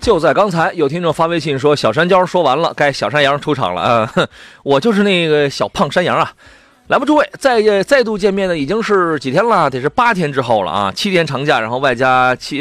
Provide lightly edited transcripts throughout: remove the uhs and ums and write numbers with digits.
就在刚才，有听众发微信说：“小山椒说完了，该小山羊出场了啊！”我就是那个小胖山羊啊！来吧，诸位，再度见面呢，已经是几天了？得是8天之后了啊！7天长假，然后外加8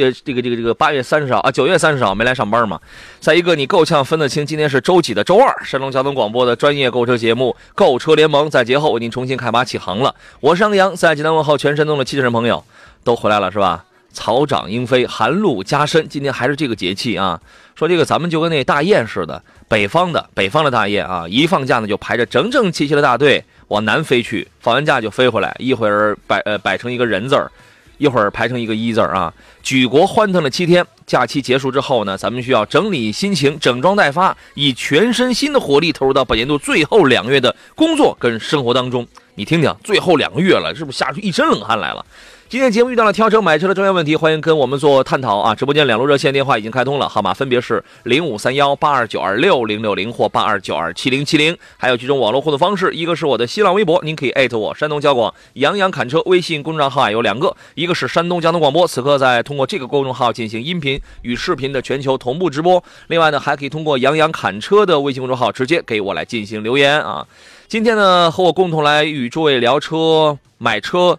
月30号啊，9月30号没来上班嘛。再一个，你够呛分得清今天是周几的周二。山东交通广播的专业购车节目《购车联盟》在节后已经重新开拔起航了。我是杨洋，在济南问候全山东的汽车人朋友，都回来了是吧？草长莺飞，寒露加深，今天还是这个节气啊。说这个咱们就跟那大雁似的，北方的大雁啊，一放假呢就排着整整齐齐的大队往南飞去，放完假就飞回来，一会儿摆成一个人字儿，一会儿排成一个一字儿啊。举国欢腾了7天，假期结束之后呢，咱们需要整理心情，整装待发，以全身心的活力投入到本年度最后2个月的工作跟生活当中。你听听，最后2个月了，是不是吓出一身冷汗来了？今天节目遇到了挑车买车的专业问题，欢迎跟我们做探讨啊！直播间两路热线电话已经开通了，号码分别是053182926060或82927070，还有几种网络互动方式，一个是我的新浪微博，您可以@我山东交广杨洋侃车，微信公众号啊有2个，一个是山东交通广播，此刻在通过这个公众号进行音频与视频的全球同步直播，另外呢还可以通过杨洋侃车的微信公众号直接给我来进行留言啊！今天呢和我共同来与诸位聊车买车。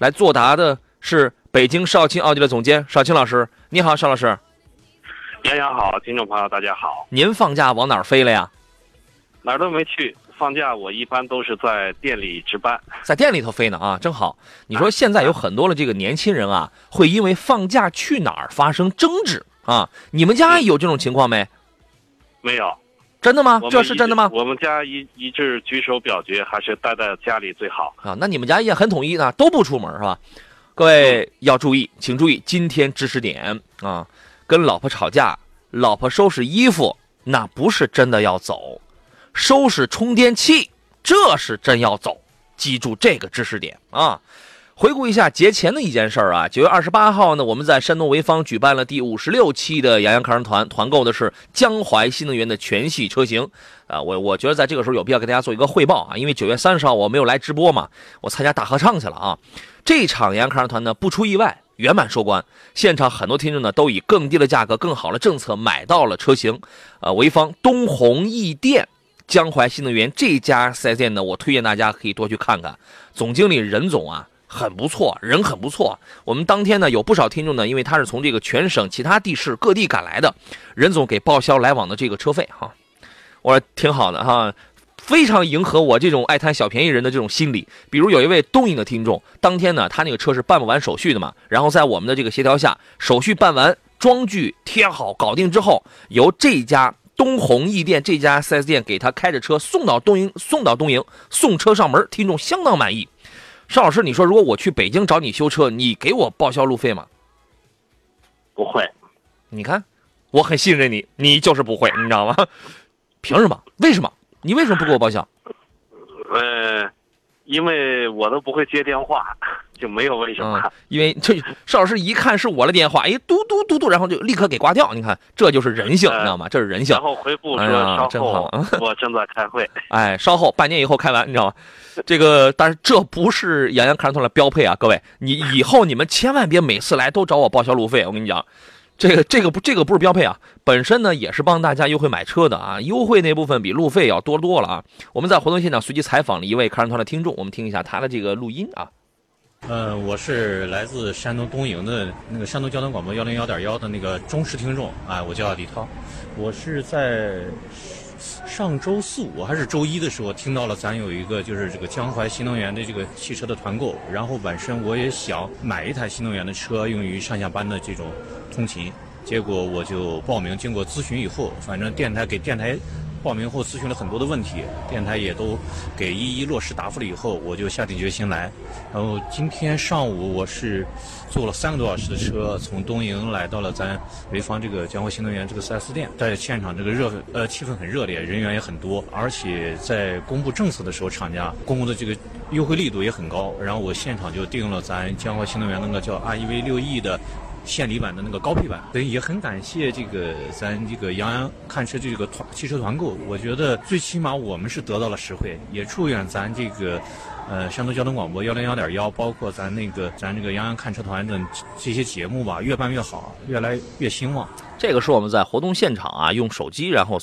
来作答的是北京少卿奥迪的总监少卿老师，你好，邵老师。杨洋好，听众朋友大家好。您放假往哪儿飞了呀？哪儿都没去，放假我一般都是在店里值班，在店里头飞呢啊，正好。你说现在有很多的这个年轻人啊，会因为放假去哪儿发生争执啊？你们家有这种情况没？没有。真的吗？这是真的吗？我们家一致举手表决，还是待在家里最好啊。那你们家也很统一呢，都不出门是吧？各位要注意，请注意今天知识点啊！跟老婆吵架，老婆收拾衣服，那不是真的要走；收拾充电器，这是真要走。记住这个知识点啊！回顾一下节前的一件事儿啊，9月28号呢，我们在山东潍坊举办了第56期的杨洋看车团，团购的是江淮新能源的全系车型啊。我觉得在这个时候有必要给大家做一个汇报啊，因为9月30号我没有来直播嘛，我参加大合唱去了啊。这场杨洋看车团呢，不出意外圆满收官，现场很多听众呢都以更低的价格、更好的政策买到了车型。潍坊东红易店江淮新能源这家 4S 店呢，我推荐大家可以多去看看，总经理任总啊。很不错，人很不错。我们当天呢有不少听众呢，因为他是从这个全省其他地市各地赶来的，任总给报销来往的这个车费哈，我说挺好的哈，非常迎合我这种爱贪小便宜人的这种心理。比如有一位东营的听众，当天呢他那个车是办不完手续的嘛，然后在我们的这个协调下，手续办完，装具贴好搞定之后，由这家东红易店这家 4S 店给他开着车送到东营，送车上门，听众相当满意。邵老师，你说如果我去北京找你修车，你给我报销路费吗？不会。你看，我很信任你，你就是不会，你知道吗？凭什么？为什么？你为什么不给我报销？因为我都不会接电话，就没有为什么。因为这邵老师一看是我的电话，哎，嘟嘟嘟嘟，然后就立刻给挂掉。你看，这就是人性，你知道吗？这是人性。然后回复说，稍后我正在开会。哎，稍后半年以后开完，你知道吗？这个，但是这不是杨洋看车团的标配啊，各位，以后你们千万别每次来都找我报销路费，我跟你讲。这个不是标配啊，本身呢也是帮大家优惠买车的啊，优惠那部分比路费要多多了啊。我们在活动现场随机采访了一位看车团的听众，我们听一下他的这个录音啊。我是来自山东东营的那个山东交通广播101.1的那个忠实听众啊，我叫李涛，我是在上周4、5还是周一的时候听到了咱有一个就是这个江淮新能源的这个汽车的团购，然后本身我也想买一台新能源的车用于上下班的这种通勤，结果我就报名，经过咨询以后，反正电台给电台报名后咨询了很多的问题，电台也都给一一落实答复了以后，我就下定决心来。然后今天上午我是坐了3个多小时的车，从东营来到了咱潍坊这个江淮新能源这个 4S 店，在现场这个气氛很热烈，人员也很多，而且在公布政策的时候，厂家公布的这个优惠力度也很高。然后我现场就定了咱江淮新能源那个叫 iEV6E 的。 县里版的那个高配版，所以也很感谢这个咱这个洋洋看车这个汽车团购，我觉得最起码我们是得到了实惠，也祝愿咱这个山东交通广播101.1，包括咱这个洋洋看车团的这些节目吧，越办越好，越来越兴旺。 这个是我们在活动现场啊，用手机，然后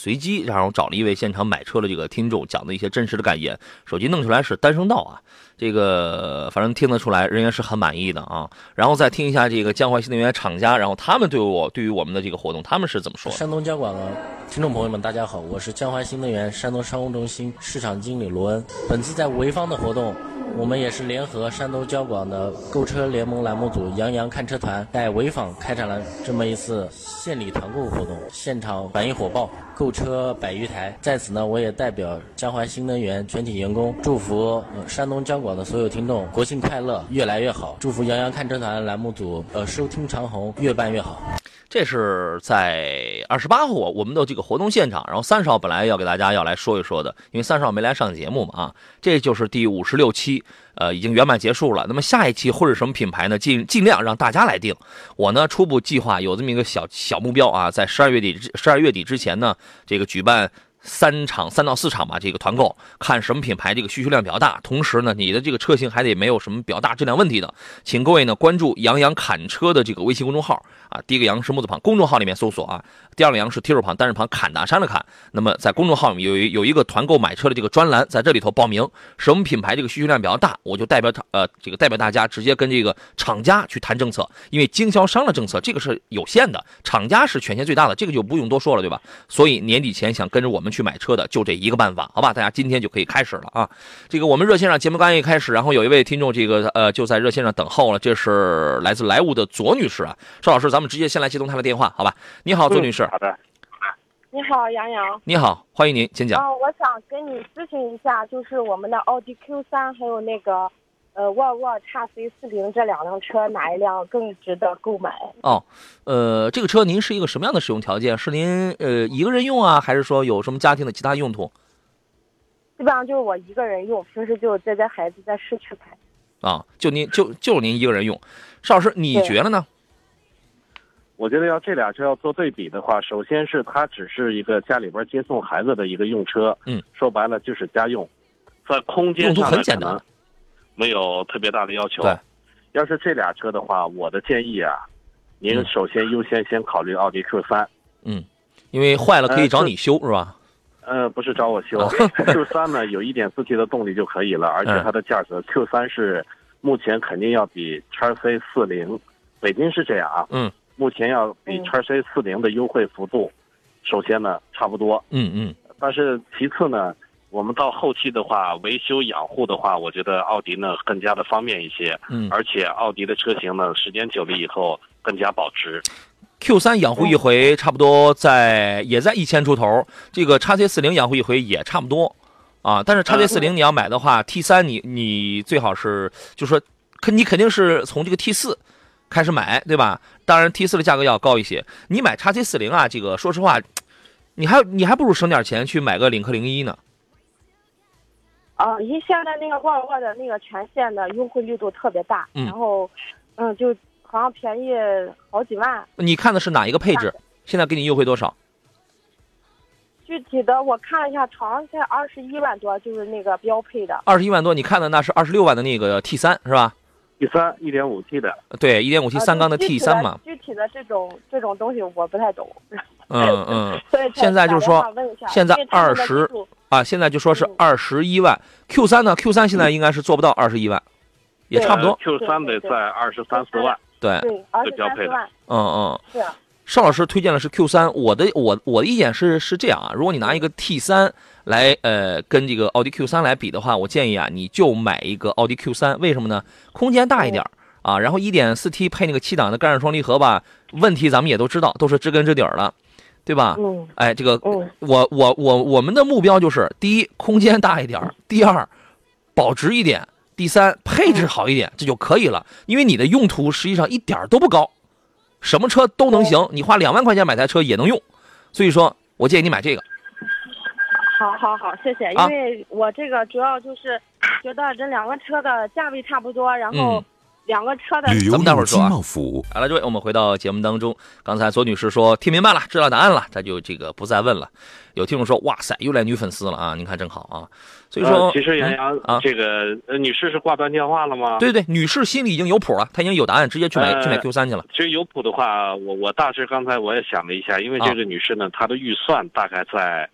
找了一位现场买车的这个听众讲的一些真实的感言。手机弄出来是单声道啊，这个反正听得出来，人员是很满意的啊。然后再听一下这个江淮新能源厂家，然后他们对于我们的这个活动，他们是怎么说的？山东交广的听众朋友们，大家好，我是江淮新能源山东商务中心市场经理罗恩。本次在潍坊的活动。 我们也是联合山东交广的购车联盟栏目组“洋洋看车团”在潍坊开展了这么一次县里团购活动，现场反应火爆，购车100余台。在此呢，我也代表江淮新能源全体员工，祝福山东交广的所有听众国庆快乐，越来越好。祝福“洋洋看车团”栏目组收听长虹，越办越好。 这是在28号我们的这个活动现场，然后30号本来要给大家要来说一说的，因为30号没来上节目嘛啊，这就是第56期，已经圆满结束了。那么下一期会是什么品牌呢？尽量让大家来定。我呢初步计划有这么一个小目标啊，在12月底之前呢，这个举办。 3到4场吧，这个团购看什么品牌这个需求量比较大，同时呢，你的这个车型还得没有什么比较大质量问题的，请各位呢关注“洋洋侃车”的这个微信公众号啊，第一个“洋”是木字旁，公众号里面搜索啊，第二个“洋”是提手旁单人旁，侃大山的侃。那么在公众号里面有一个团购买车的这个专栏，在这里头报名什么品牌这个需求量比较大，我就代表大家直接跟这个厂家去谈政策，因为经销商的政策这个是有限的，厂家是权限最大的，这个就不用多说了，对吧？所以年底前想跟着我们。 去买车的就这一个办法，好吧？大家今天就可以开始了啊！这个我们热线上节目刚一开始，然后有一位听众，这个就在热线上等候了。这是来自莱芜的左女士啊，邵老师，咱们直接先来接通她的电话，好吧？你好，左女士。好的。你好，杨洋。你好，欢迎您，请讲。我想跟你咨询一下，就是我们的奥迪 Q3 还有那个沃尔沃XC40这2辆车，哪一辆更值得购买？哦。 这个车您是一个什么样的使用条件？是您一个人用啊，还是说有什么家庭的其他用途？基本上就是我一个人用，平时就带孩子在市区开。啊，就您一个人用，邵老师，你觉得呢？我觉得要这俩车要做对比的话，首先是它只是一个家里边接送孩子的一个用车，嗯，说白了就是家用，在空间上很简单，没有特别大的要求。对，要是这俩车的话，我的建议啊。 您首先优先先考虑奥迪 Q3， 嗯，因为坏了可以找你修是吧？不是找我修 ，Q3 呢有1.4T 的动力就可以了，而且它的价格 Q3 是目前肯定要比 XC40， 北京是这样啊，嗯，目前要比 XC40 的优惠幅度，首先呢差不多，嗯嗯，但是其次呢，我们到后期的话维修养护的话，我觉得奥迪呢更加的方便一些，嗯，而且奥迪的车型呢时间久了以后。 更加保值 ，Q3 养护一回差不多也在1000出头，这个 XC40 养护一回也差不多，啊，但是 XC40 你要买的话 ，T3 你最好是就说，你肯定是从这个 T4 开始买，对吧？当然 T4 的价格要高一些，你买 XC40 啊，这个说实话，你还不如省点钱去买个领克01呢。 啊，现在那个沃尔沃的那个全线的优惠力度特别大，然后，就。 好像便宜好几万。你看的是哪一个配置？现在给你优惠多少？具体的我看了一下，长安才21万多，就是那个标配的。21万多，你看的那是26万的那个 T3是吧？T3 1.5T 的。对，1.5T 3缸的 T3嘛。具体的这种东西我不太懂。嗯嗯。现在就是说，现在20啊，现在就说是21万。Q3 呢 ？Q3 现在应该是做不到21万，也差不多。Q3 得在23、4万。 对，是标配的。嗯嗯，是。邵老师推荐的是 Q3， 我的意见是这样啊，如果你拿一个 T3 来跟这个奥迪 Q3 来比的话，我建议啊，你就买一个奥迪 Q3， 为什么呢？空间大一点啊，然后 1.4T 配那个7档的干式双离合吧，问题咱们也都知道，都是知根知底了。对吧？嗯，哎，这个，我们的目标就是：第一，空间大一点；第二，保值一点；第三，配置好一点，这就可以了。因为你的用途实际上一点都不高，什么车都能行，你花2万块钱买台车也能用。所以说我建议你买这个。好好好，谢谢。因为我这个主要就是觉得这两个车的价位差不多，然后、两个车的咱们待会儿说啊。好了，各位，我们回到节目当中。刚才左女士说听明白了，知道答案了，她就这个不再问了。有听众说，哇塞，又来女粉丝了啊！您看真好啊。所以说，其实杨洋这个女士是挂断电话了吗？对对，女士心里已经有谱了，她已经有答案，直接去买Q3 去了。其实有谱的话，我大致刚才我也想了一下，因为这个女士呢，她的预算大概在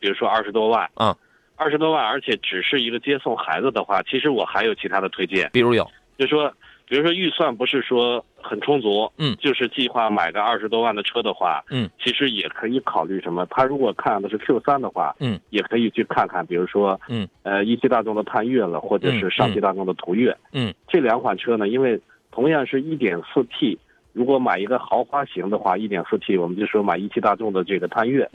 比如说20多万啊，20多万，而且只是一个接送孩子的话，其实我还有其他的推荐，比如有。就说，比如说预算不是说很充足，就是计划买个20多万的车的话，其实也可以考虑什么？他如果看的是 Q3 的话，也可以去看看，比如说，一汽大众的探岳了，或者是上汽大众的途岳，这两款车呢，因为同样是 1.4T， 如果买一个豪华型的话 ，1.4T， 我们就说买一汽大众的这个探岳，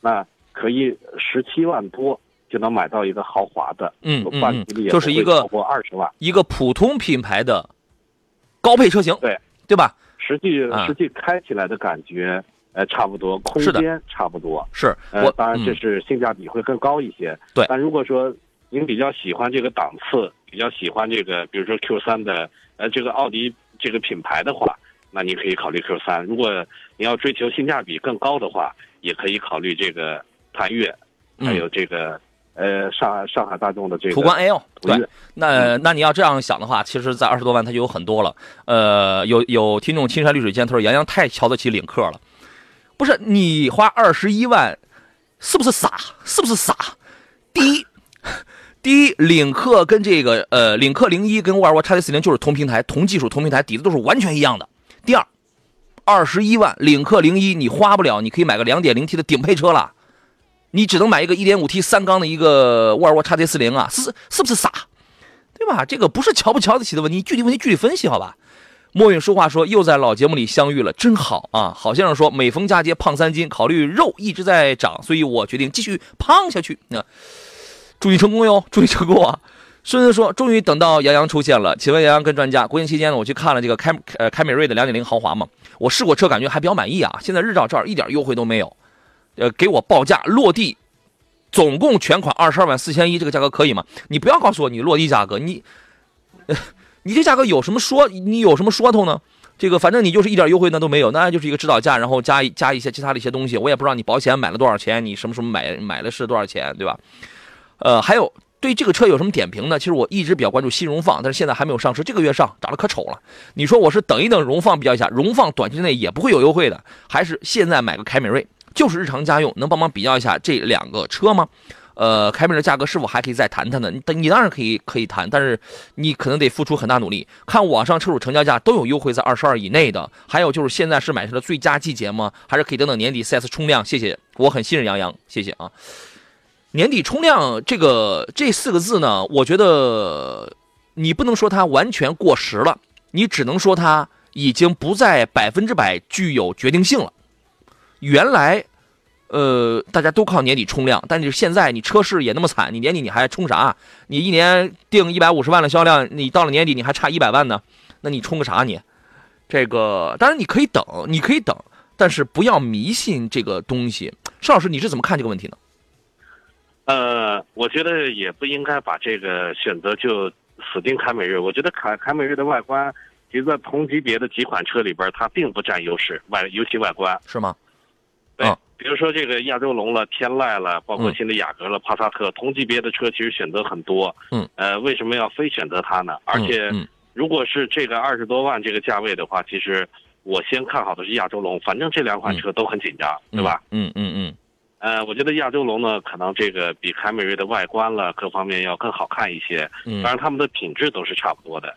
那可以17万多。就能买到一个豪华的，就是一个超过20万，一个普通品牌的高配车型，对吧？实际开起来的感觉，差不多，空间差不多，是。当然这是性价比会更高一些。对，但如果说您比较喜欢这个档次，比较喜欢这个，比如说 Q3 的，这个奥迪这个品牌的话，那您可以考虑 Q3。如果您要追求性价比更高的话，也可以考虑这个探岳，还有这个。上海大众的这个途观 L， 对，那你要这样想的话，其实在20多万它就有很多了。有听众青山绿水间，他说杨洋太瞧得起领克了，不是你花21万，是不是傻？是不是傻？第一，领克跟这个领克01跟沃尔沃XC40就是同平台、同技术、同平台，底子都是完全一样的。第二，21万领克01你花不了，你可以买个 2.0T 的顶配车了。你只能买一个 1.5T 三缸的一个沃尔沃XC40啊，是不是傻，对吧？这个不是瞧不瞧得起的问题，具体问题具体分析，好吧？莫允书话说又在老节目里相遇了，真好啊！好先生说每逢佳节胖3斤，考虑肉一直在涨，所以我决定继续胖下去。那祝你成功哟，祝你成功啊！孙子说终于等到杨洋出现了，请问杨洋跟专家，国庆期间呢我去看了这个凯美瑞的 2.0 豪华嘛，我试过车感觉还比较满意啊，现在日照这儿一点优惠都没有。给我报价落地，总共全款22万4千1，这个价格可以吗？你不要告诉我你落地价格，你这价格有什么说？你有什么说头呢？这个反正你就是一点优惠那都没有，那就是一个指导价，然后加一些其他的一些东西，我也不知道你保险买了多少钱，你什么买了是多少钱，对吧？还有对这个车有什么点评呢？其实我一直比较关注新荣放，但是现在还没有上市，这个月上，长得可丑了。你说我是等一等荣放比较一下，荣放短期内也不会有优惠的，还是现在买个凯美瑞？就是日常家用，能帮忙比较一下这两个车吗？凯美瑞的价格是否还可以再谈谈呢？你当然可以谈，但是你可能得付出很大努力。看网上车主成交价都有优惠，在22以内的。还有就是现在是买车的最佳季节吗？还是可以等等年底 4S 冲量？谢谢，我很信任杨洋，谢谢啊。年底冲量这4个字呢，我觉得你不能说它完全过时了，你只能说它已经不再100%具有决定性了。原来，大家都靠年底冲量，但是现在你车市也那么惨，你年底你还冲啥？你一年定150万的销量，你到了年底你还差100万呢，那你冲个啥你？这个当然你可以等，但是不要迷信这个东西。邵老师，你是怎么看这个问题呢？我觉得也不应该把这个选择就死盯凯美瑞。我觉得凯美瑞的外观，其实在同级别的几款车里边，它并不占优势，尤其外观是吗？对，比如说这个亚洲龙了、天籁了，包括新的雅阁了、帕萨特，同级别的车其实选择很多。为什么要非选择它呢？而且，如果是这个20多万这个价位的话，其实我先看好的是亚洲龙，反正这两款车都很紧张，对吧？我觉得亚洲龙呢，可能这个比凯美瑞的外观了各方面要更好看一些。当然他们的品质都是差不多的。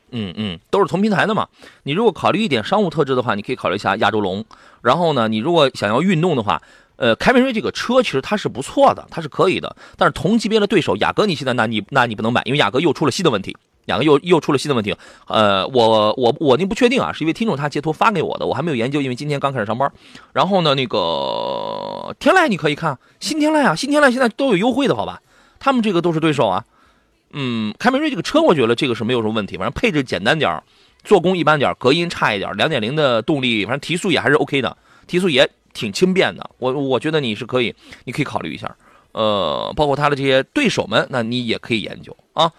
都是同平台的嘛。你如果考虑一点商务特质的话，你可以考虑一下亚洲龙。然后呢，你如果想要运动的话，凯美瑞这个车其实它是不错的，它是可以的。但是同级别的对手雅阁，你现在那你不能买，因为雅阁又出了新的问题，两个又出了新的问题。我那不确定啊，是因为听众他截图发给我的，我还没有研究，因为今天刚开始上班。然后呢，那个天籁你可以看新天籁啊，新天籁现在都有优惠的，好吧？他们这个都是对手啊。嗯，凯美瑞这个车我觉得这个是没有什么问题，反正配置简单点，做工一般点，隔音差一点， 2.0 的动力，反正提速也还是 OK 的，提速也挺轻便的。我觉得你可以考虑一下。包括他的这些对手们，那你也可以研究啊。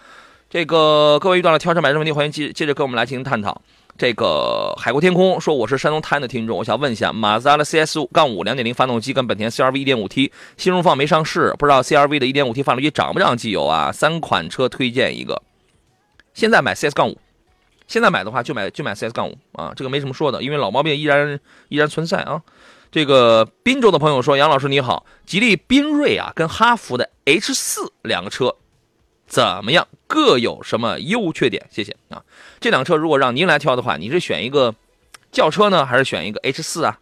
这个各位遇到了挑车买车问题，欢迎接着跟我们来进行探讨。这个海阔天空说我是山东泰安的听众，我想问一下，马自达的 CS5-5 2.0 发动机跟本田 CRV 1.5T 新荣放没上市，不知道 CRV 的 1.5T 发动机涨不涨机油啊？3款车推荐一个。现在买 CS-5， 现在买的话就买 CS-5 啊，这个没什么说的，因为老毛病依然存在啊。这个滨州的朋友说，杨老师你好，吉利缤瑞啊跟哈弗的 H4 两个车怎么样，各有什么优缺点？谢谢啊。这两车如果让您来挑的话，你是选一个轿车呢，还是选一个 H4 啊？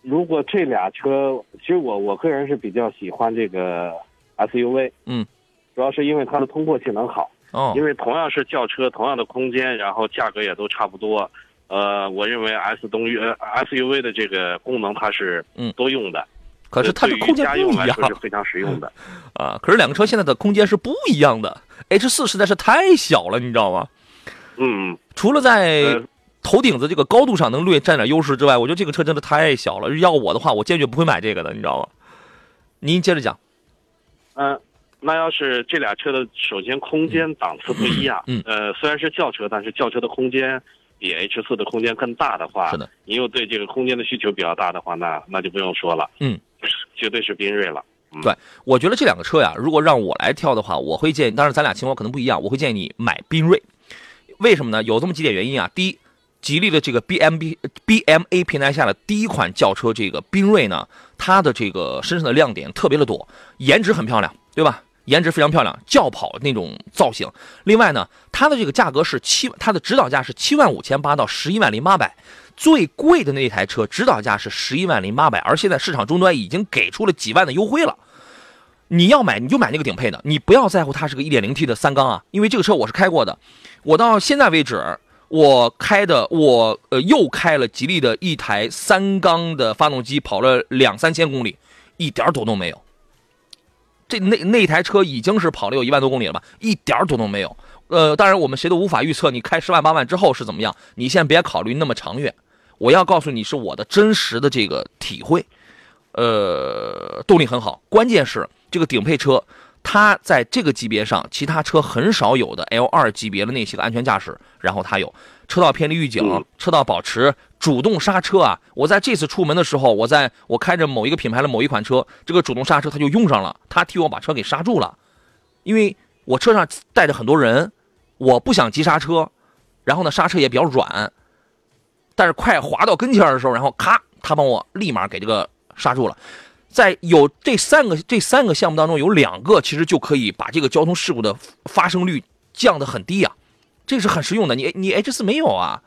如果这俩车，其实我个人是比较喜欢这个 SUV， 嗯，主要是因为它的通过性能好。哦，因为同样是轿车，同样的空间，然后价格也都差不多。我认为 SUV 的这个功能它是多用的。嗯，可是它的空间不一样，是非常实用的啊。可是两个车现在的空间是不一样的 ，H4 实在是太小了，你知道吗？嗯，除了在头顶子这个高度上能略占点优势之外，我觉得这个车真的太小了。要我的话，我坚决不会买这个的，你知道吗？您接着讲。那要是这俩车的，首先空间档次不一样，虽然是轿车，但是轿车的空间比 H4 的空间更大的话，是的，你又对这个空间的需求比较大的话，那就不用说了，嗯。绝对是缤瑞了。嗯，对，我觉得这两个车呀，如果让我来挑的话，我会建议，当然咱俩情况可能不一样，我会建议你买缤瑞。为什么呢？有这么几点原因啊。第一，吉利的这个 BMA 平台下的第一款轿车，这个缤瑞呢，它的这个身上的亮点特别的多，颜值很漂亮，对吧？颜值非常漂亮，轿跑那种造型。另外呢，它的这个价格是它的指导价是75800到110800。最贵的那台车指导价是110800，而现在市场终端已经给出了几万的优惠了。你要买你就买那个顶配的，你不要在乎它是个 1.0T 的3缸啊，因为这个车我是开过的。我到现在为止，我又开了吉利的一台3缸的发动机，跑了2-3000公里，一点抖动没有。那台车已经是跑了有1万多公里了吧，一点抖动没有。当然我们谁都无法预测你开10万8万之后是怎么样，你先别考虑那么长远。我要告诉你是我的真实的这个体会，动力很好，关键是这个顶配车，它在这个级别上其他车很少有的 L2 级别的那些个安全驾驶，然后它有车道偏离预警、车道保持、主动刹车啊！我在这次出门的时候，我开着某一个品牌的某一款车，这个主动刹车它就用上了，它替我把车给刹住了，因为我车上带着很多人，我不想急刹车，然后呢刹车也比较软。但是快滑到跟前的时候，然后咔，他帮我立马给这个刹住了。在有这三个项目当中，有2个其实就可以把这个交通事故的发生率降得很低啊，这是很实用的。你 H4 没有啊，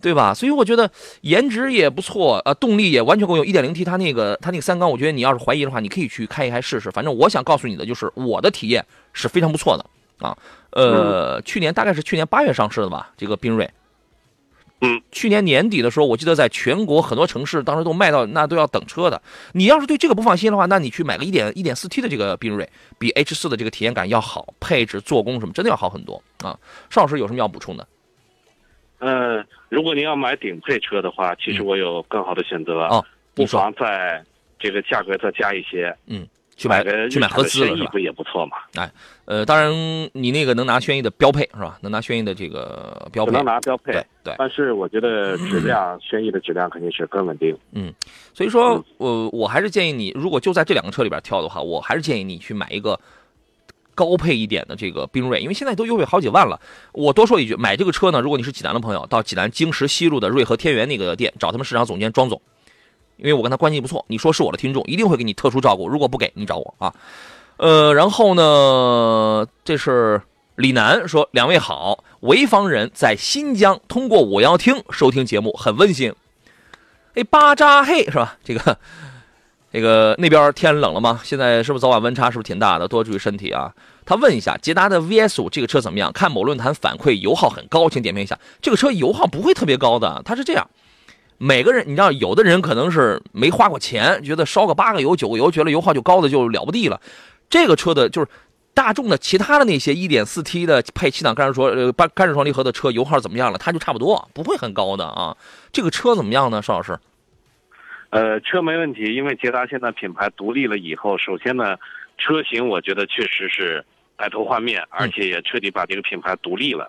对吧？所以我觉得颜值也不错，动力也完全够用。1.0T 它那个3缸，我觉得你要是怀疑的话，你可以去开一开试试。反正我想告诉你的就是，我的体验是非常不错的啊。大概是去年8月上市的吧，这个缤瑞。嗯，去年年底的时候，我记得在全国很多城市当时都卖到，那都要等车的。你要是对这个不放心的话，那你去买个 1.4T 的这个缤瑞，比 H4 的这个体验感要好，配置、做工什么真的要好很多啊。邵老师有什么要补充的？如果您要买顶配车的话，其实我有更好的选择啊，不妨在这个价格再加一些。嗯。去买合资了，不也不错嘛？哎，当然你那个能拿轩逸的标配是吧？能拿轩逸的这个标配，能拿标配，对。但是我觉得质量，轩逸的质量肯定是更稳定。嗯，所以说，我还是建议你，如果就在这两个车里边挑的话，我还是建议你去买一个高配一点的这个缤瑞，因为现在都优惠好几万了。我多说一句，买这个车呢，如果你是济南的朋友，到济南经石西路的瑞和天元那个店找他们市场总监庄总。因为我跟他关系不错，你说是我的听众，一定会给你特殊照顾。如果不给你找我啊，然后呢，这是李楠说：“两位好，潍坊人在新疆通过我要听收听节目，很温馨。”哎，巴扎嘿是吧？这个那边天冷了吗？现在是不是早晚温差是不是挺大的？多注意身体啊。他问一下捷达的 VS5 这个车怎么样？看某论坛反馈油耗很高，请点评一下。这个车油耗不会特别高的，它是这样。每个人你知道，有的人可能是没花过钱，觉得烧个8个油、9个油，觉得油耗就高的就了不地了。这个车的就是大众的其他的那些 1.4T 的配7档干式双离合的车油耗怎么样了？它就差不多，不会很高的啊。这个车怎么样呢，邵老师？车没问题，因为捷达现在品牌独立了以后，首先呢，车型我觉得确实是改头换面，而且也彻底把这个品牌独立了。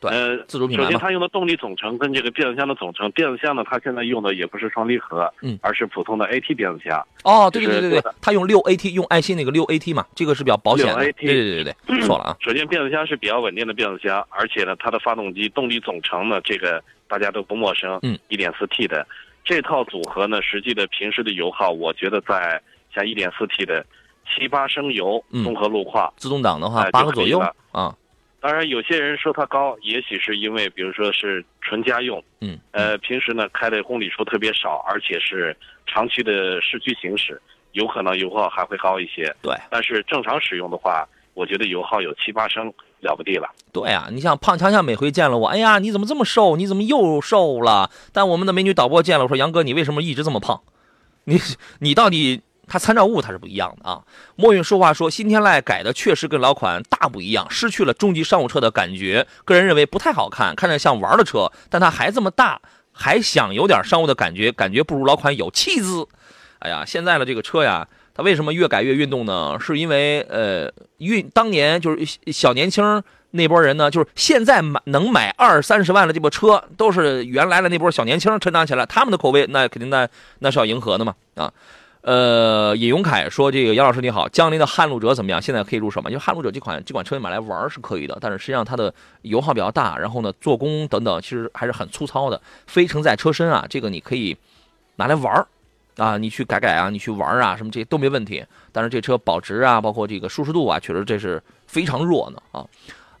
对，自主品牌。首先，它用的动力总成跟这个变速箱的总成，变速箱呢，它现在用的也不是双离合，而是普通的 AT 变速箱。哦，对对对对对，它用6AT，用爱信那个6AT嘛，这个是比较保险的。6AT， 对对对对，说了啊。首先，变速箱是比较稳定的变速箱，而且呢，它的发动机动力总成呢，这个大家都不陌生，1.4T 的。这套组合呢，实际的平时的油耗，我觉得在像 1.4T 的7-8升油，综合路况，自动挡的话8个左右啊。当然，有些人说它高，也许是因为比如说是纯家用，平时呢开的公里数特别少，而且是长期的市区行驶，有可能油耗还会高一些。对，但是正常使用的话，我觉得油耗有7-8升。了不地了，对啊，你像胖强强每回见了我，哎呀，你怎么这么瘦？你怎么又瘦了？但我们的美女导播见了我说，杨哥，你为什么一直这么胖？你到底他参照物它是不一样的啊。墨韵说话说，新天籁改的确实跟老款大不一样，失去了中级商务车的感觉，个人认为不太好看，看着像玩的车，但它还这么大，还想有点商务的感觉，感觉不如老款有气质。哎呀，现在的这个车呀。它为什么越改越运动呢？是因为当年就是小年轻那波人呢，就是现在能买20-30万的这波车，都是原来的那波小年轻成长起来，他们的口味那肯定那是要迎合的嘛啊。尹永凯说：“这个杨老师你好，江铃的撼路者怎么样？现在可以入手吗？因为撼路者这款车买来玩是可以的，但是实际上它的油耗比较大，然后呢做工等等其实还是很粗糙的。非承载车身啊，这个你可以拿来玩。”啊，你去改啊，你去玩啊，什么这些都没问题。但是这车保值啊，包括这个舒适度啊，确实这是非常弱呢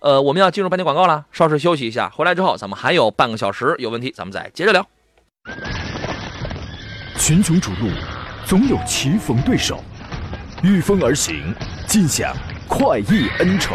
啊。我们要进入半天广告了，稍事休息一下，回来之后咱们还有半个小时，有问题咱们再接着聊。群雄逐鹿，总有棋逢对手，御风而行，尽享快意恩仇，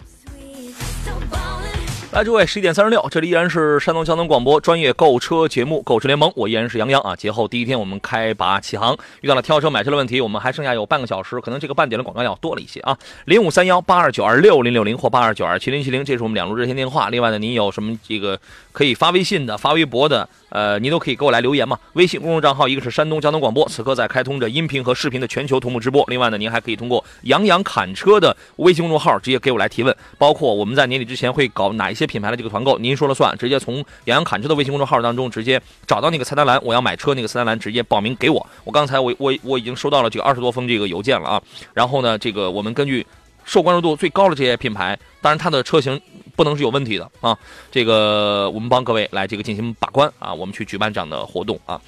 来，诸位，11:36，这里依然是山东交通广播专业购车节目《购车联盟》，我依然是杨洋啊。节后第一天，我们开拔启航，遇到了挑车买车的问题，我们还剩下有半个小时，可能这个半点的广告要多了一些啊。053182966060或82927070，这是我们两路热线电话。另外呢，您有什么这个可以发微信的、发微博的，您都可以给我来留言嘛。微信公众账号一个是山东交通广播，此刻在开通着音频和视频的全球同步直播。另外呢，您还可以通过杨洋侃车的微信公众号直接给我来提问，包括我们在年底之前会搞哪一些。品牌的这个团购您说了算，直接从杨洋侃车的微信公众号当中直接找到那个菜单栏，我要买车那个菜单栏直接报名给我。刚才我已经收到了这个20多封这个邮件了啊。然后呢，这个我们根据受关注度最高的这些品牌，当然它的车型不能是有问题的啊。这个我们帮各位来这个进行把关啊，我们去举办这样的活动啊。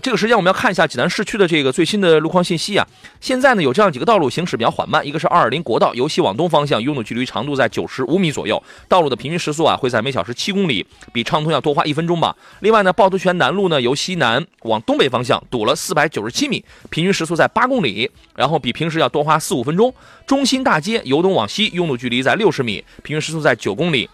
这个时间我们要看一下济南市区的这个最新的路况信息啊。现在呢有这样几个道路行驶比较缓慢，一个是220国道，由西往东方向拥堵距离长度在95米左右，道路的平均时速啊会在每小时7公里，比畅通要多花1分钟吧。另外呢，趵突泉南路呢由西南往东北方向堵了497米，平均时速在8公里，然后比平时要多花4-5分钟。中心大街由东往西拥堵距离在60米，平均时速在9公里。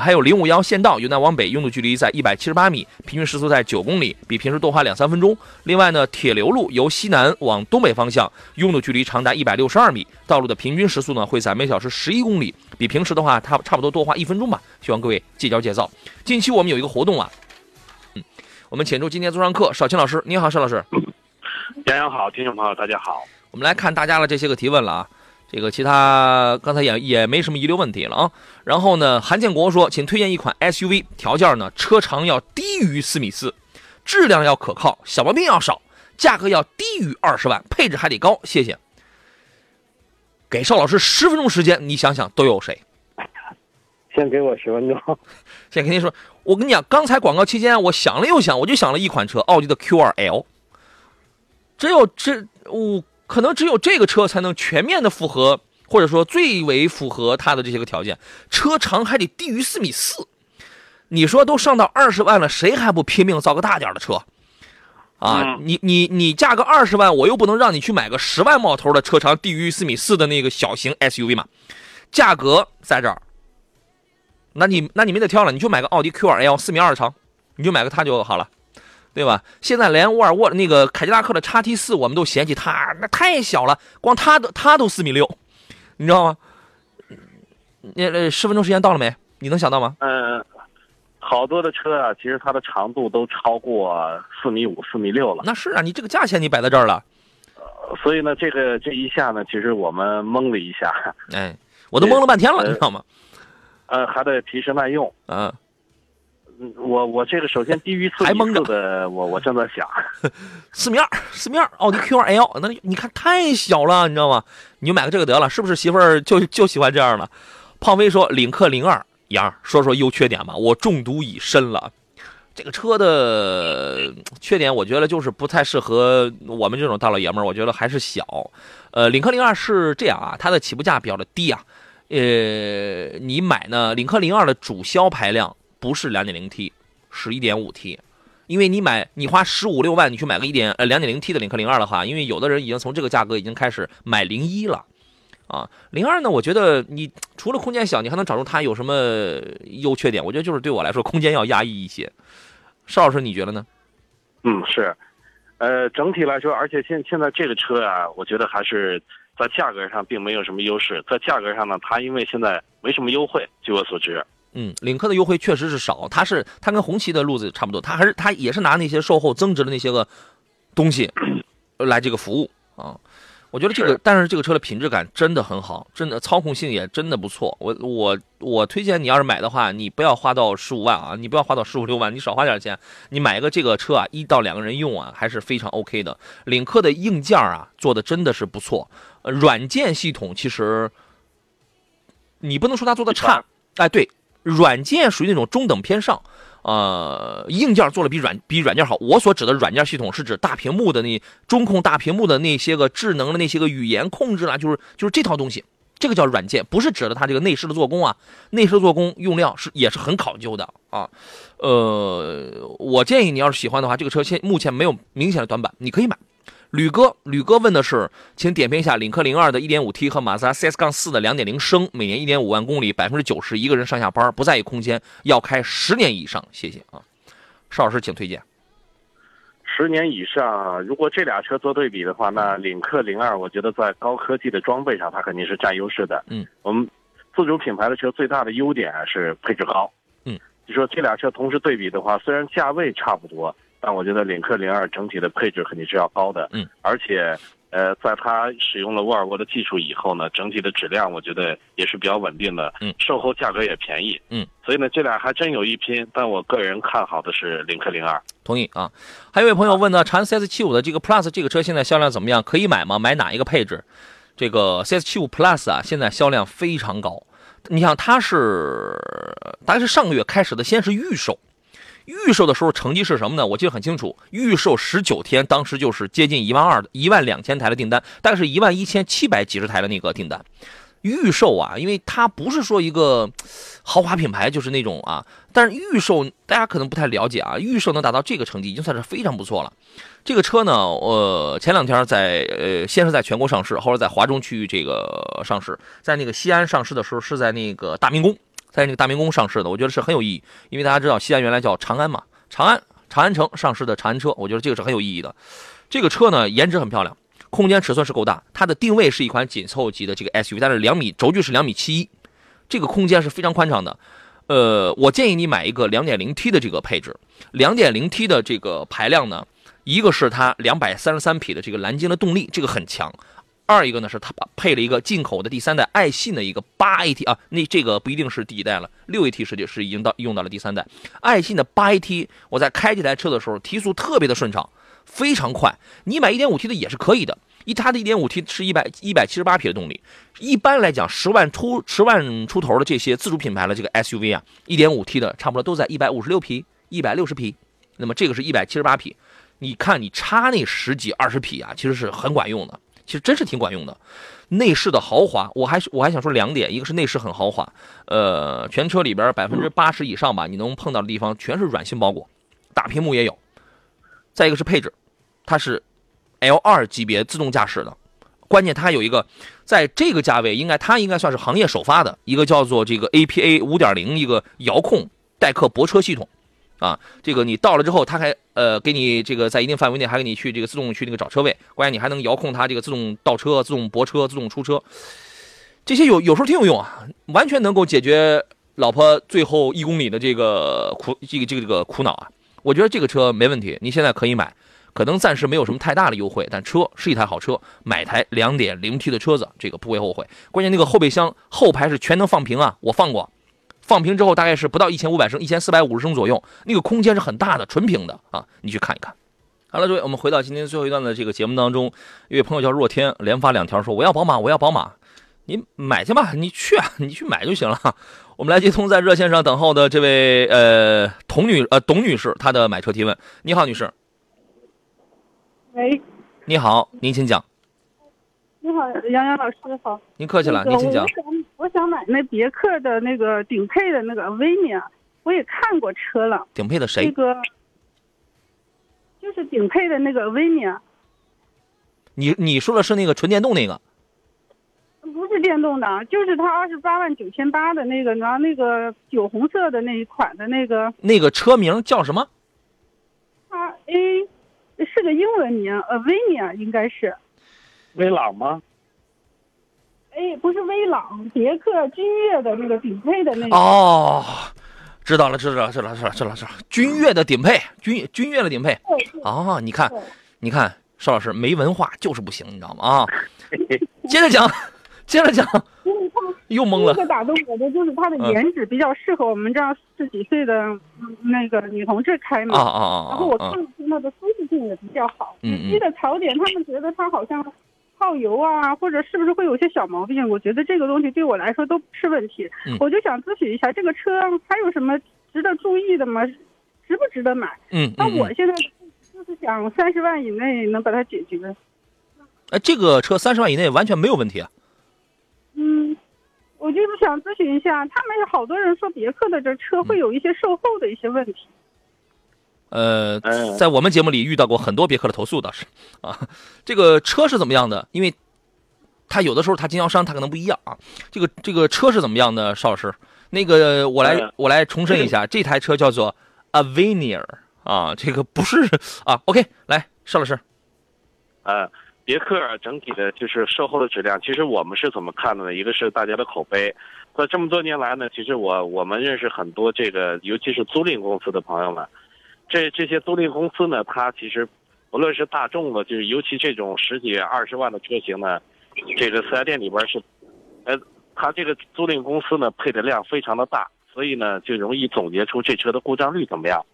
还有051县道由南往北拥堵距离在178米，平均时速在9公里，比平时多花2-3分钟。另外呢，铁流路由西南往东北方向拥堵距离长达162米，道路的平均时速呢会在每小时11公里，比平时的话它差不多多花1分钟吧。希望各位戒骄戒躁。近期我们有一个活动啊，我们请出今天座上客邵青老师，你好，邵老师。杨洋好，听众朋友大家好。我们来看大家的这些个提问了啊。这个其他刚才也没什么遗留问题了啊。然后呢，韩建国说，请推荐一款 SUV， 条件呢车长要低于4.4米，质量要可靠，小毛病要少，价格要低于20万，配置还得高，谢谢。给邵老师10分钟时间，你想想都有谁？先给我10分钟。先跟您说，我跟你讲，刚才广告期间我想了又想，我就想了一款车，奥迪的 Q2L。可能只有这个车才能全面的符合，或者说最为符合它的这些个条件。车长还得低于4.4米，你说都上到20万了，谁还不拼命造个大点的车？啊，你价格20万，我又不能让你去买个10万冒头的车长低于4.4米的那个小型 SUV 嘛？价格在这儿，那你没得挑了，你就买个奥迪 Q2L 4.2米长，你就买个它就好了，对吧？现在连沃尔沃那个凯迪拉克的 XT4， 我们都嫌弃它那太小了，光它都4.6米，你知道吗？10分钟时间到了没？你能想到吗？好多的车啊，其实它的长度都超过4.5米、4.6米了。那是啊，你这个价钱你摆在这儿了，所以呢，这一下呢，其实我们懵了一下。哎，我都懵了半天了，你知道吗？还得皮实耐用。嗯，我这个首先低于4.4米的，我正在想，4.2米，奥迪 Q2L， 那你看太小了，你知道吗？你就买个这个得了，是不是媳妇儿就喜欢这样了？胖飞说，领克02，杨说说优缺点吧，我中毒已深了。这个车的缺点，我觉得就是不太适合我们这种大老爷们儿，我觉得还是小。领克02是这样啊，它的起步价比较的低啊。你买呢，领克02的主销排量不是 2.0T， 是 1.5T， 因为你花15、16万，你去买个 2.0T 的领克02的话，因为有的人已经从这个价格已经开始买01了啊。02呢，我觉得你除了空间小，你还能找出它有什么优缺点？我觉得就是对我来说，空间要压抑一些。邵老师，你觉得呢？嗯，是，整体来说，而且现在这个车啊，我觉得还是在价格上并没有什么优势。在价格上呢，它因为现在没什么优惠，据我所知。嗯，领克的优惠确实是少，它跟红旗的路子差不多，它也是拿那些售后增值的那些个东西来这个服务啊。我觉得但是这个车的品质感真的很好，真的操控性也真的不错。我推荐你要是买的话，你不要花到15万啊，你不要花到15、16万，你少花点钱，你买一个这个车啊，1到2个人用啊，还是非常 OK 的。领克的硬件啊做的真的是不错，软件系统其实你不能说它做的差，哎，对，软件属于那种中等偏上。硬件做的比软件好。我所指的软件系统是指大屏幕的中控大屏幕的那些个智能的那些个语言控制啊，就是这套东西，这个叫软件，不是指的它这个内饰的做工啊。内饰做工用料也是很考究的啊。我建议你要是喜欢的话，这个车目前没有明显的短板，你可以买。吕哥问的是，请点评一下领克02的 1.5T 和马自达 CS-4 的 2.0 升，每年 1.5 万公里 90%， 一个人上下班，不在意空间，要开10年以上，谢谢啊。邵老师请推荐。10年以上，如果这俩车做对比的话，那领克02我觉得在高科技的装备上它肯定是占优势的。嗯，我们自主品牌的车最大的优点是配置高。嗯，就说这俩车同时对比的话，虽然价位差不多，但我觉得领克02整体的配置肯定是要高的。嗯，而且在它使用了沃尔沃的技术以后呢，整体的质量我觉得也是比较稳定的。嗯，售后价格也便宜。嗯，所以呢这俩还真有一拼，但我个人看好的是领克02。同意啊。还有一位朋友问呢，长安 CS75 的这个 PLUS 这个车现在销量怎么样，可以买吗？买哪一个配置？这个 CS75 PLUS 啊现在销量非常高。你想它是大概是上个月开始的，先是预售。预售的时候成绩是什么呢？我记得很清楚，预售19天，当时就是接近12000、12000台的订单，大概是11700几十台的那个订单。预售啊，因为它不是说一个豪华品牌，就是那种啊，但是预售大家可能不太了解啊，预售能达到这个成绩已经算是非常不错了。这个车呢，前两天先是在全国上市，后来在华中区域这个上市，在那个西安上市的时候是在那个大明宫。在那个大明宫上市的，我觉得是很有意义，因为大家知道西安原来叫长安嘛，长安城上市的长安车，我觉得这个是很有意义的。这个车呢，颜值很漂亮，空间尺寸是够大，它的定位是一款紧凑级的这个 SUV， 但是轴距是2.71米，这个空间是非常宽敞的。我建议你买一个 2.0T 的这个配置， 2.0T 的这个排量呢，一个是它233匹的这个蓝鲸的动力，这个很强。二一个呢是它配了一个进口的第3代爱信的一个8AT 啊，那这个不一定是第一代了，6AT 是已经用到了第3代。爱信的8AT， 我在开这台车的时候提速特别的顺畅，非常快。你买 1.5T 的也是可以的，它的 1.5T 是178匹的动力。一般来讲，10万出头的这些自主品牌的这个 SUV 啊 ，1.5T 的差不多都在156匹、160匹，那么这个是178匹。你看，你差那10几20匹啊，其实是很管用的，其实真是挺管用的。内饰的豪华，我还想说两点，一个是内饰很豪华，全车里边80%以上吧，你能碰到的地方全是软性包裹，大屏幕也有。再一个是配置，它是 L2 级别自动驾驶的，关键它有一个在这个价位它应该算是行业首发的一个叫做这个 APA 5.0 一个遥控代客泊车系统。啊，这个你到了之后，它还给你这个在一定范围内还给你去这个自动去那个找车位，关键你还能遥控它这个自动倒车、自动泊车、自动出车，这些有时候挺有用啊，完全能够解决老婆最后1公里的苦恼啊。我觉得这个车没问题，你现在可以买，可能暂时没有什么太大的优惠，但车是一台好车，买台 2.0T 的车子，这个不会后悔。关键那个后备箱后排是全能放平啊，我放过。放平之后大概是不到1500升，1450升左右，那个空间是很大的，纯平的啊，你去看一看。好了，各位，我们回到今天最后一段的这个节目当中，一位朋友叫若天，连发2条说我要宝马，我要宝马，你买去吧，你去买就行了。我们来接通在热线上等候的这位董女士，她的买车提问。你好，女士。喂。你好，您请讲。你好，杨洋老师好。您客气了，您请讲。我想买那别克的那个顶配的那个威尼啊，我也看过车了。顶配的谁？那个就是顶配的那个威尼啊。你说的是那个纯电动那个？不是电动的，就是它289800的那个，然后那个酒红色的那一款的那个。那个车名叫什么？它 A 是个英文名，威尼啊应该是。威朗吗？哎，不是威朗，别克君越的那个顶配的那个。哦，知道了，君越的顶配，君越的顶配。哦，你看，邵老师没文化就是不行，你知道吗？啊，接着讲。又懵了。这个打动我的就是它的颜值比较适合我们这样40几岁的那个女同志开嘛。然后我看了它的舒适性也比较好。记得槽点，他们觉得它好像耗油啊，或者是不是会有些小毛病？我觉得这个东西对我来说都不是问题。我就想咨询一下，这个车还有什么值得注意的吗？值不值得买？那我现在就是想30万以内能把它解决。哎，这个车30万以内完全没有问题啊。我就是想咨询一下，他们好多人说别克的这车会有一些售后的一些问题。在我们节目里遇到过很多别克的投诉，倒是啊，这个车是怎么样的？因为它有的时候它经销商它可能不一样啊。这个车是怎么样的？邵老师，那个我来重申一下，这台车叫做 Avenir 啊，这个不是啊。OK， 来，邵老师，别克整体的就是售后的质量，其实我们是怎么看的呢？一个是大家的口碑，在这么多年来呢，其实我们认识很多这个，尤其是租赁公司的朋友们，这些租赁公司呢，它其实不论是大众的，就是尤其这种10几20万的车型呢，这个4S店里边是，它这个租赁公司呢配的量非常的大，所以呢就容易总结出这车的故障率怎么样。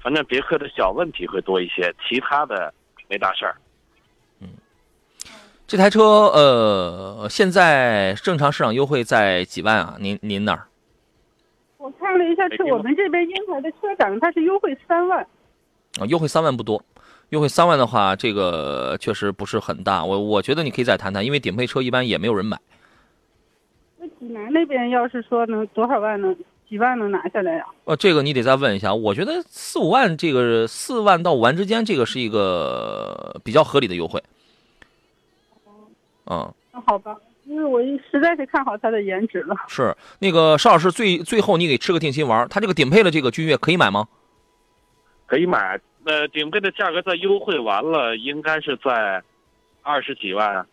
反正别克的小问题会多一些，其他的没大事儿。这台车现在正常市场优惠在几万啊？您那儿？我看了一下，是我们这边烟台的车展，它是优惠3万。啊，优惠3万不多，优惠3万的话，这个确实不是很大。我觉得你可以再谈谈，因为顶配车一般也没有人买。那济南那边要是说能多少万呢？几万能拿下来呀？这个你得再问一下。我觉得4、5万，这个4万到5万之间，这个是一个比较合理的优惠。好吧，因为我实在是看好它的颜值了。是那个邵老师，最后你给吃个定心丸，它这个顶配的这个君越可以买吗？可以买，顶配的价格在优惠完了，应该是在20几万。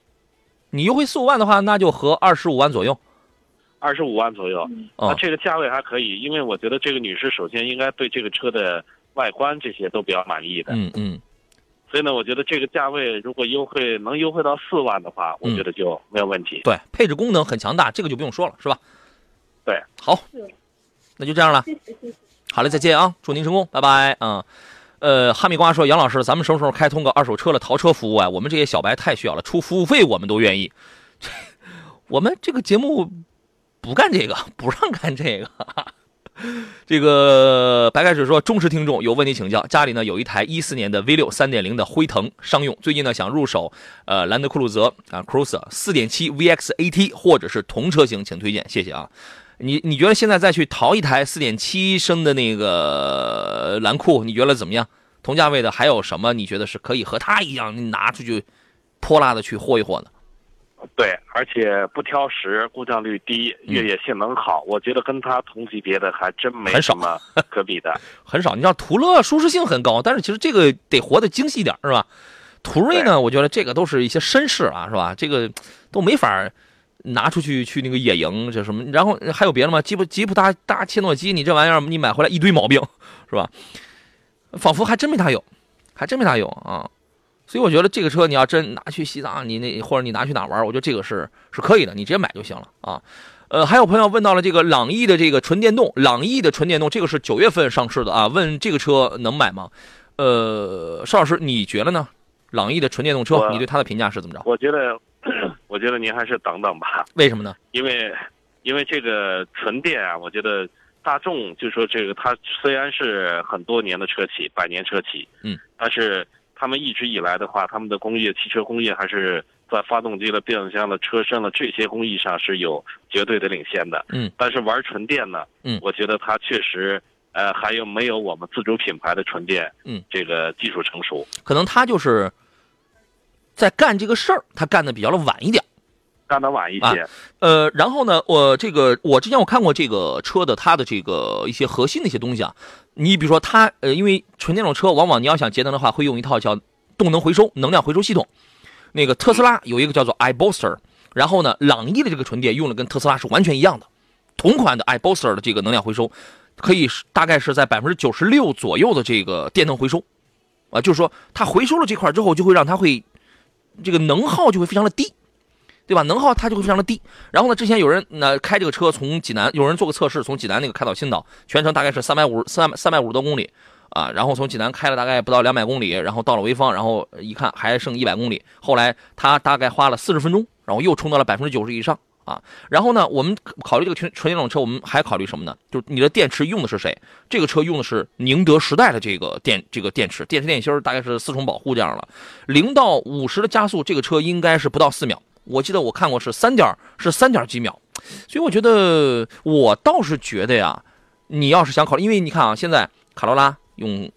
你优惠4、5万的话，那就和25万左右。25万左右，那这个价位还可以，因为我觉得这个女士首先应该对这个车的外观这些都比较满意的。所以呢，我觉得这个价位如果能优惠到4万的话，我觉得就没有问题。对，配置功能很强大，这个就不用说了，是吧？对，好，那就这样了。好嘞，再见啊，祝您成功，拜拜。哈密瓜说，杨老师，咱们什么时候开通个二手车的淘车服务啊？我们这些小白太需要了，出服务费我们都愿意。我们这个节目不干这个，不让干这个。这个白开水说，忠实听众有问题请教，家里呢有一台14年的 V6 3.0 的辉腾商用，最近呢想入手兰德酷路泽啊 Cruiser 4.7 VXAT 或者是同车型，请推荐，谢谢啊。你觉得现在再去淘一台 4.7 升的那个兰酷，你觉得怎么样？同价位的还有什么你觉得是可以和它一样你拿出去泼辣的去霍一霍呢？对，而且不挑食，故障率低，越野性能好，我觉得跟它同级别的还真没什么可比的，很少。你知道途乐舒适性很高，但是其实这个得活得精细一点，是吧？途锐呢，我觉得这个都是一些绅士啊，是吧？这个都没法拿出去那个野营，这什么？然后还有别的吗？吉普大切诺基，你这玩意儿你买回来一堆毛病，是吧？仿佛还真没它有，啊。所以我觉得这个车你要真拿去西藏，你那或者你拿去哪玩，我觉得这个是可以的，你直接买就行了啊。还有朋友问到了这个朗逸的这个纯电动，这个是9月份上市的啊，问这个车能买吗？邵老师你觉得呢？朗逸的纯电动车，你对它的评价是怎么着？我觉得您还是等等吧。为什么呢？因为这个纯电啊，我觉得大众就说这个它虽然是很多年的车企，百年车企，但是他们一直以来的话，他们的工业汽车工业还是在发动机的、变速箱的、车身的这些工艺上是有绝对的领先的。但是玩纯电呢，我觉得它确实还有没有我们自主品牌的纯电，这个技术成熟。可能它就是在干这个事儿，它干的比较的晚一点，干的晚一些。然后呢，我之前看过这个车的它的这个一些核心的一些东西啊。你比如说它，因为纯电动车往往你要想节能的话，会用一套叫能量回收系统。那个特斯拉有一个叫做 iBooster， 然后呢，朗逸的这个纯电用的跟特斯拉是完全一样的，同款的 iBooster 的这个能量回收，可以大概是在96%左右的这个电能回收，啊，就是说它回收了这块之后，就会让它这个能耗就会非常的低。对吧？能耗它就会非常的低。然后呢，之前有人开这个车从济南，有人做个测试，从济南那个开到青岛，全程大概是350多公里啊。然后从济南开了大概不到200公里，然后到了潍坊，然后一看还剩100公里。后来他大概花了40分钟，然后又冲到了90%以上啊。然后呢，我们考虑这个纯电动车，我们还考虑什么呢？就是你的电池用的是谁？这个车用的是宁德时代的这个电池，电芯大概是4重保护这样了。0到50的加速，这个车应该是不到4秒。我记得我看过是3点几秒，所以我倒是觉得呀，你要是想考虑，因为你看啊，现在卡罗拉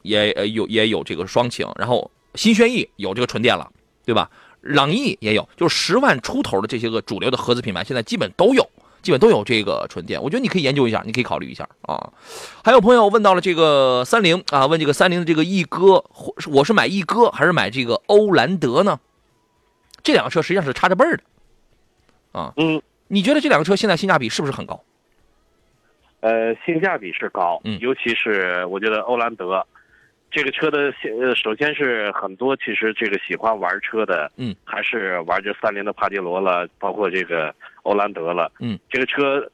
也有这个双擎，然后新轩逸有这个纯电了，对吧？朗逸也有，就是10万出头的这些个主流的合资品牌，现在基本都有这个纯电。我觉得你可以研究一下，你可以考虑一下啊。还有朋友问到了这个30啊，问这个30的这个奕歌，我是买奕歌还是买这个欧蓝德呢？这两个车实际上是差着辈儿的，啊，你觉得这两个车现在性价比是不是很高？性价比是高，尤其是我觉得欧蓝德这个车的，首先是很多其实这个喜欢玩车的，还是玩这30的帕杰罗了，包括这个欧蓝德了，这个车，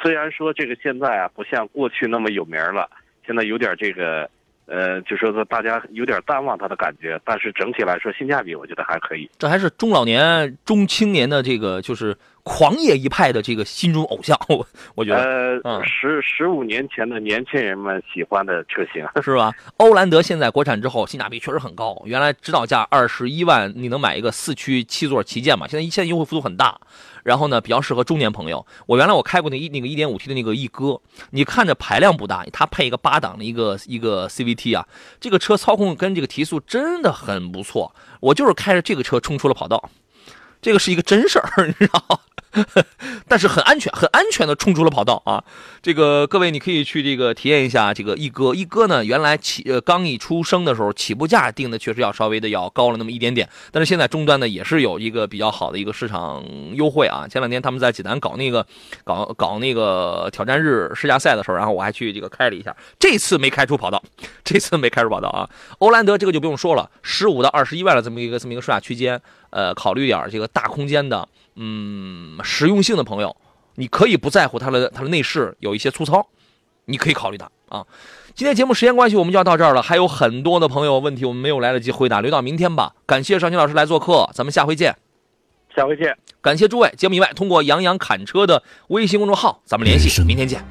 虽然说这个现在啊不像过去那么有名了，现在有点这个。就说是大家有点淡忘它的感觉，但是整体来说性价比我觉得还可以。这还是中青年的这个就是狂野一派的这个心中偶像，我觉得。15年前的年轻人们喜欢的车型是吧？欧蓝德现在国产之后性价比确实很高，原来指导价21万你能买一个4驱7座旗舰嘛？现在优惠幅度很大，然后呢比较适合中年朋友。我原来开过那个 1.5T 的那个奕歌，你看着排量不大，它配一个8档的一个 CVT 啊，这个车操控跟这个提速真的很不错。我就是开着这个车冲出了跑道，这个是一个真事儿，你知道吗？但是很安全的冲出了跑道啊！这个各位你可以去这个体验一下这个奕歌。奕歌呢，原来刚一出生的时候起步价定的确实要稍微的要高了那么一点点，但是现在终端呢也是有一个比较好的一个市场优惠啊。前两天他们在济南搞那个挑战日试驾赛的时候，然后我还去这个开了一下，这次没开出跑道啊。欧蓝德这个就不用说了，15到21万的这么一个售价区间，考虑点这个大空间的。实用性的朋友，你可以不在乎它的内饰有一些粗糙，你可以考虑它啊。今天节目时间关系，我们就要到这儿了，还有很多的朋友问题我们没有来得及回答，留到明天吧。感谢少卿老师来做客，咱们下回见。下回见。感谢诸位，节目以外通过杨 洋侃车的微信公众号咱们联系，明天见。